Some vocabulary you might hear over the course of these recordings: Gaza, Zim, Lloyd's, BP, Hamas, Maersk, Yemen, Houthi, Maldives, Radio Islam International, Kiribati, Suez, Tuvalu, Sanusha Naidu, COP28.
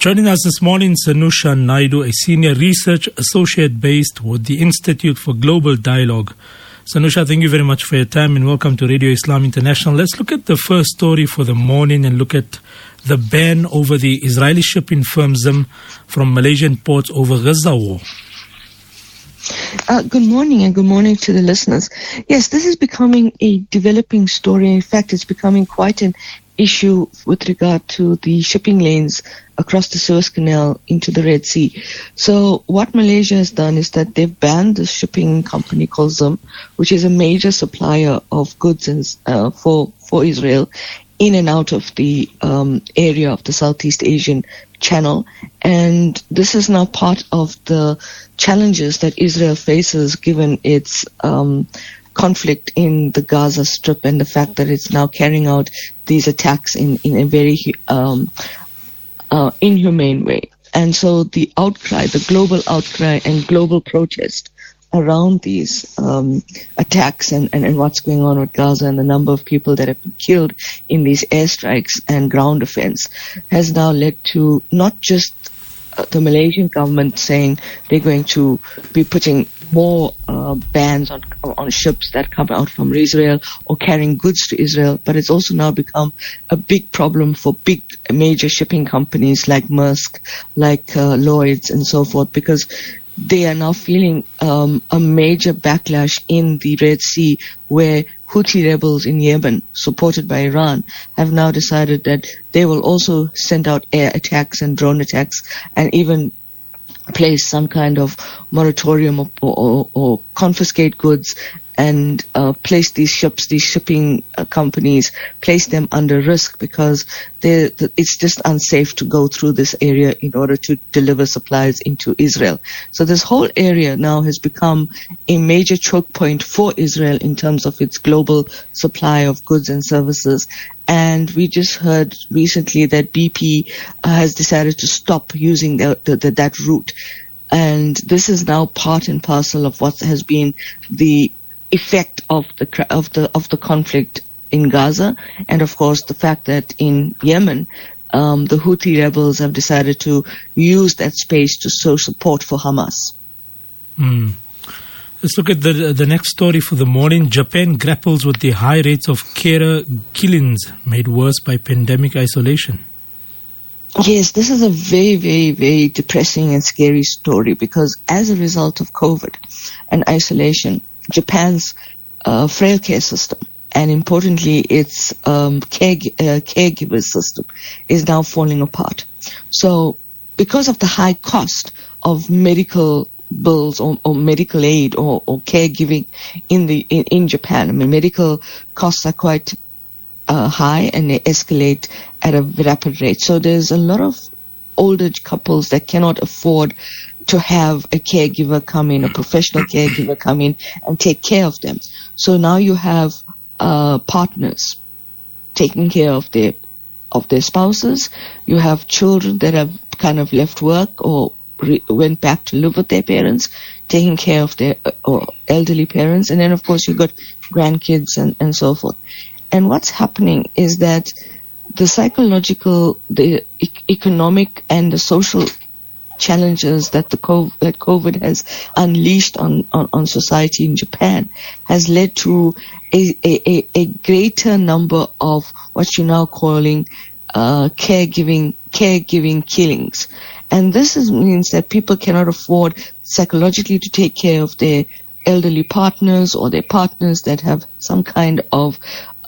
Joining us this morning, Sanusha Naidu, a senior research associate based with the Institute for Global Dialogue. Sanusha, thank you very much for your time and welcome to Radio Islam International. Let's look at the first story for the morning and look at the ban over the Israeli shipping firm Zim from Malaysian ports over Gaza war. Good morning, and good morning to the listeners. Yes, this is becoming a developing story. In fact, it's becoming quite an issue with regard to the shipping lanes across the Suez Canal into the Red Sea. So what Malaysia has done is that they've banned this shipping company called Zim, which is a major supplier of goods for Israel in and out of the area of the Southeast Asian channel. And this is now part of the challenges that Israel faces given its conflict in the Gaza Strip and the fact that it's now carrying out these attacks in a very inhumane way. And so the outcry, the global outcry and global protest around these attacks and what's going on with Gaza and the number of people that have been killed in these airstrikes and ground offense has now led to not just the Malaysian government saying they're going to be putting more bans on ships that come out from Israel or carrying goods to Israel, but it's also now become a big problem for big major shipping companies like Maersk, like Lloyd's and so forth, because they are now feeling a major backlash in the Red Sea, where Houthi rebels in Yemen, supported by Iran, have now decided that they will also send out air attacks and drone attacks and even place some kind of moratorium or confiscate goods and place these ships, these shipping companies, place them under risk because it's just unsafe to go through this area in order to deliver supplies into Israel. So this whole area now has become a major choke point for Israel in terms of its global supply of goods and services. And we just heard recently that BP has decided to stop using that route. And this is now part and parcel of what has been the effect of the conflict in Gaza, and of course the fact that in Yemen the Houthi rebels have decided to use that space to sow support for Hamas. Let's look at the next story for the morning. Japan grapples with the high rates of carer killings made worse by pandemic isolation. Yes, this is a very, very, very depressing and scary story because as a result of COVID and isolation, Japan's frail care system, and importantly its caregiver system, is now falling apart. So because of the high cost of medical bills or medical aid or caregiving in Japan, I mean, medical costs are quite high and they escalate at a rapid rate. So there's a lot of older couples that cannot afford to have a caregiver come in, a professional caregiver come in and take care of them. So now you have partners taking care of their spouses. You have children that have kind of left work or went back to live with their parents, taking care of their or elderly parents. And then, of course, you've got grandkids and so forth. And what's happening is that the psychological, the economic and the social challenges that that COVID has unleashed on society in Japan has led to a greater number of what you're now calling caregiving killings. And this means that people cannot afford psychologically to take care of their elderly partners or their partners that have some kind of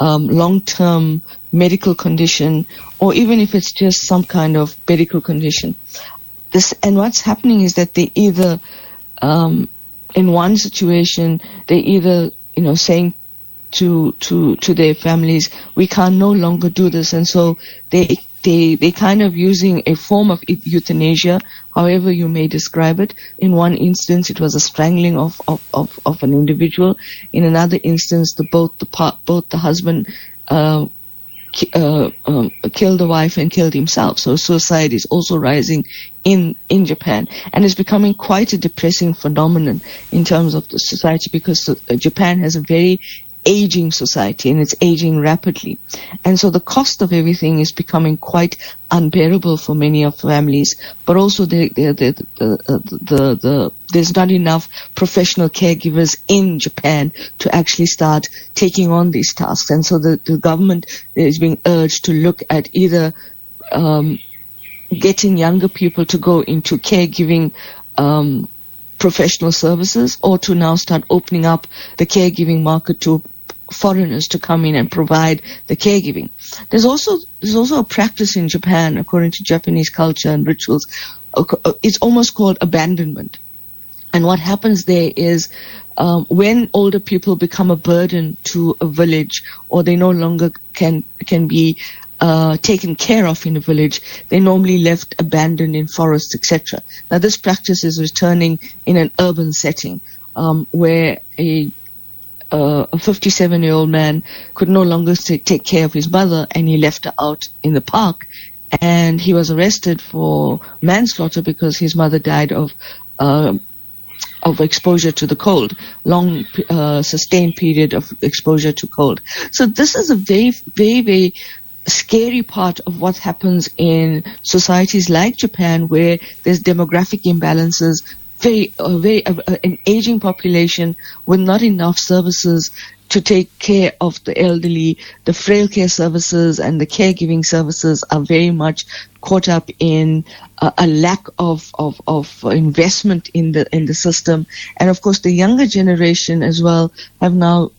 long-term medical condition, or even if it's just some kind of medical condition. And what's happening is that they either, in one situation, they either, saying to their families, we can no longer do this, and so they kind of using a form of euthanasia, however you may describe it. In one instance, it was a strangling of an individual. In another instance, both the husband killed the wife and killed himself. So suicide is also rising in Japan, and it's becoming quite a depressing phenomenon in terms of the society because Japan has a very aging society, and it's aging rapidly. And so the cost of everything is becoming quite unbearable for many of families, but also there's not enough professional caregivers in Japan to actually start taking on these tasks. And so the government is being urged to look at either getting younger people to go into caregiving professional services, or to now start opening up the caregiving market to foreigners to come in and provide the caregiving. There's also a practice in Japan, according to Japanese culture and rituals, it's almost called abandonment. And what happens there is when older people become a burden to a village, or they no longer can be taken care of in a village, they're normally left abandoned in forests, etc. Now, this practice is returning in an urban setting where a 57-year-old man could no longer take care of his mother, and he left her out in the park, and he was arrested for manslaughter because his mother died of exposure to the cold, long sustained period of exposure to cold. So this is a very, very, very scary part of what happens in societies like Japan, where there's demographic imbalances, an aging population with not enough services to take care of the elderly. The frail care services and the caregiving services are very much caught up in a lack of investment in the system. And of course the younger generation as well have now,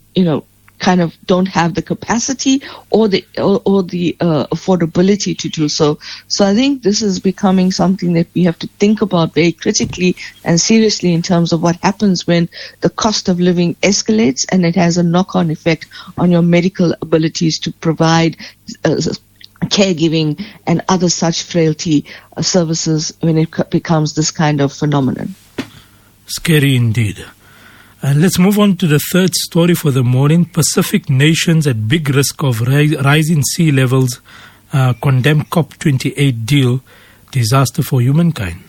kind of don't have the capacity or the affordability to do so. So I think this is becoming something that we have to think about very critically and seriously in terms of what happens when the cost of living escalates, and it has a knock-on effect on your medical abilities to provide caregiving and other such frailty services when it becomes this kind of phenomenon. Scary indeed. And let's move on to the third story for the morning. Pacific nations at big risk of rising sea levels condemn COP28 deal, disaster for humankind.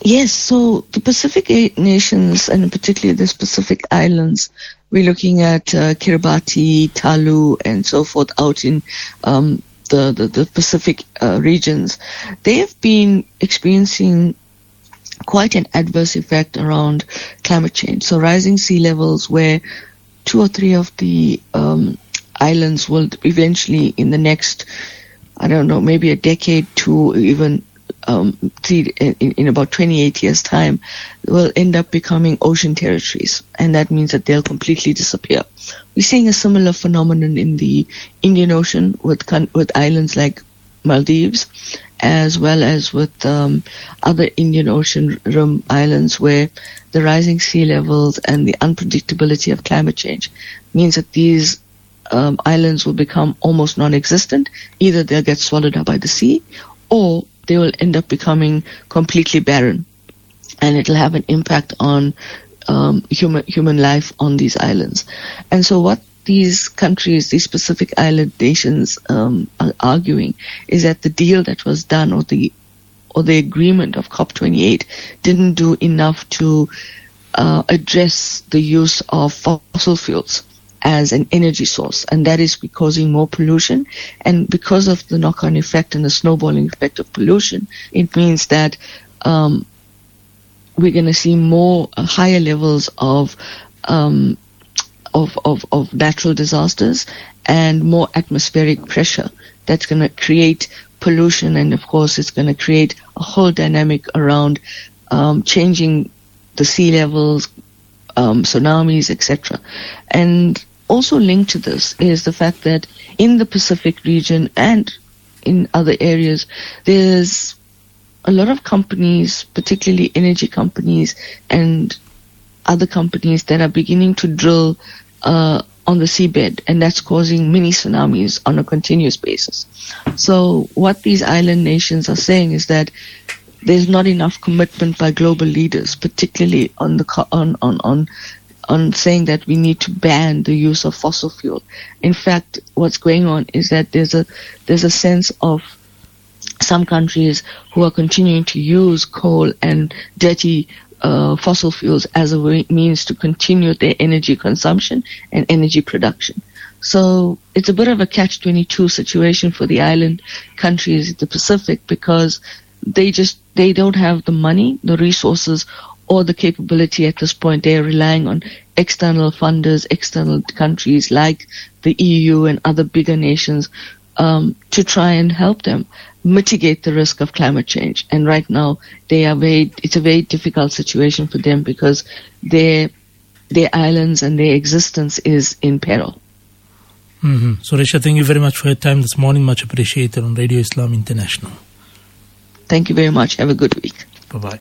Yes, so the Pacific nations, and particularly the Pacific islands, we're looking at Kiribati, Tuvalu, and so forth out in the Pacific regions. They have been experiencing quite an adverse effect around climate change. So rising sea levels, where two or three of the islands will eventually, in the next, maybe a decade to even three, in about 28 years' time, will end up becoming ocean territories. And that means that they'll completely disappear. We're seeing a similar phenomenon in the Indian Ocean with islands like Maldives, as well as with other Indian Ocean rim islands, where the rising sea levels and the unpredictability of climate change means that these islands will become almost non-existent. Either they'll get swallowed up by the sea, or they will end up becoming completely barren, and it'll have an impact on human life on these islands. And so what these countries, these Pacific Island nations, are arguing is that the deal that was done, or the agreement of COP28, didn't do enough to address the use of fossil fuels as an energy source, and that is causing more pollution. And because of the knock-on effect and the snowballing effect of pollution, it means that we're going to see more higher levels of natural disasters and more atmospheric pressure that's going to create pollution, and of course it's going to create a whole dynamic around changing the sea levels, tsunamis, etc. And also linked to this is the fact that in the Pacific region and in other areas, there's a lot of companies, particularly energy companies and other companies, that are beginning to drill on the seabed, and that's causing mini tsunamis on a continuous basis. So what these island nations are saying is that there's not enough commitment by global leaders, particularly on saying that we need to ban the use of fossil fuel. In fact, what's going on is that there's a sense of some countries who are continuing to use coal and dirty fossil fuels as a means to continue their energy consumption and energy production. So it's a bit of a catch-22 situation for the island countries in the Pacific, because they don't have the money, the resources, or the capability at this point. They are relying on external funders, external countries like the EU and other bigger nations to try and help them mitigate the risk of climate change. And right now, it's a very difficult situation for them, because their islands and their existence is in peril. Mm-hmm. So, Resha, thank you very much for your time this morning. Much appreciated on Radio Islam International. Thank you very much. Have a good week. Bye-bye.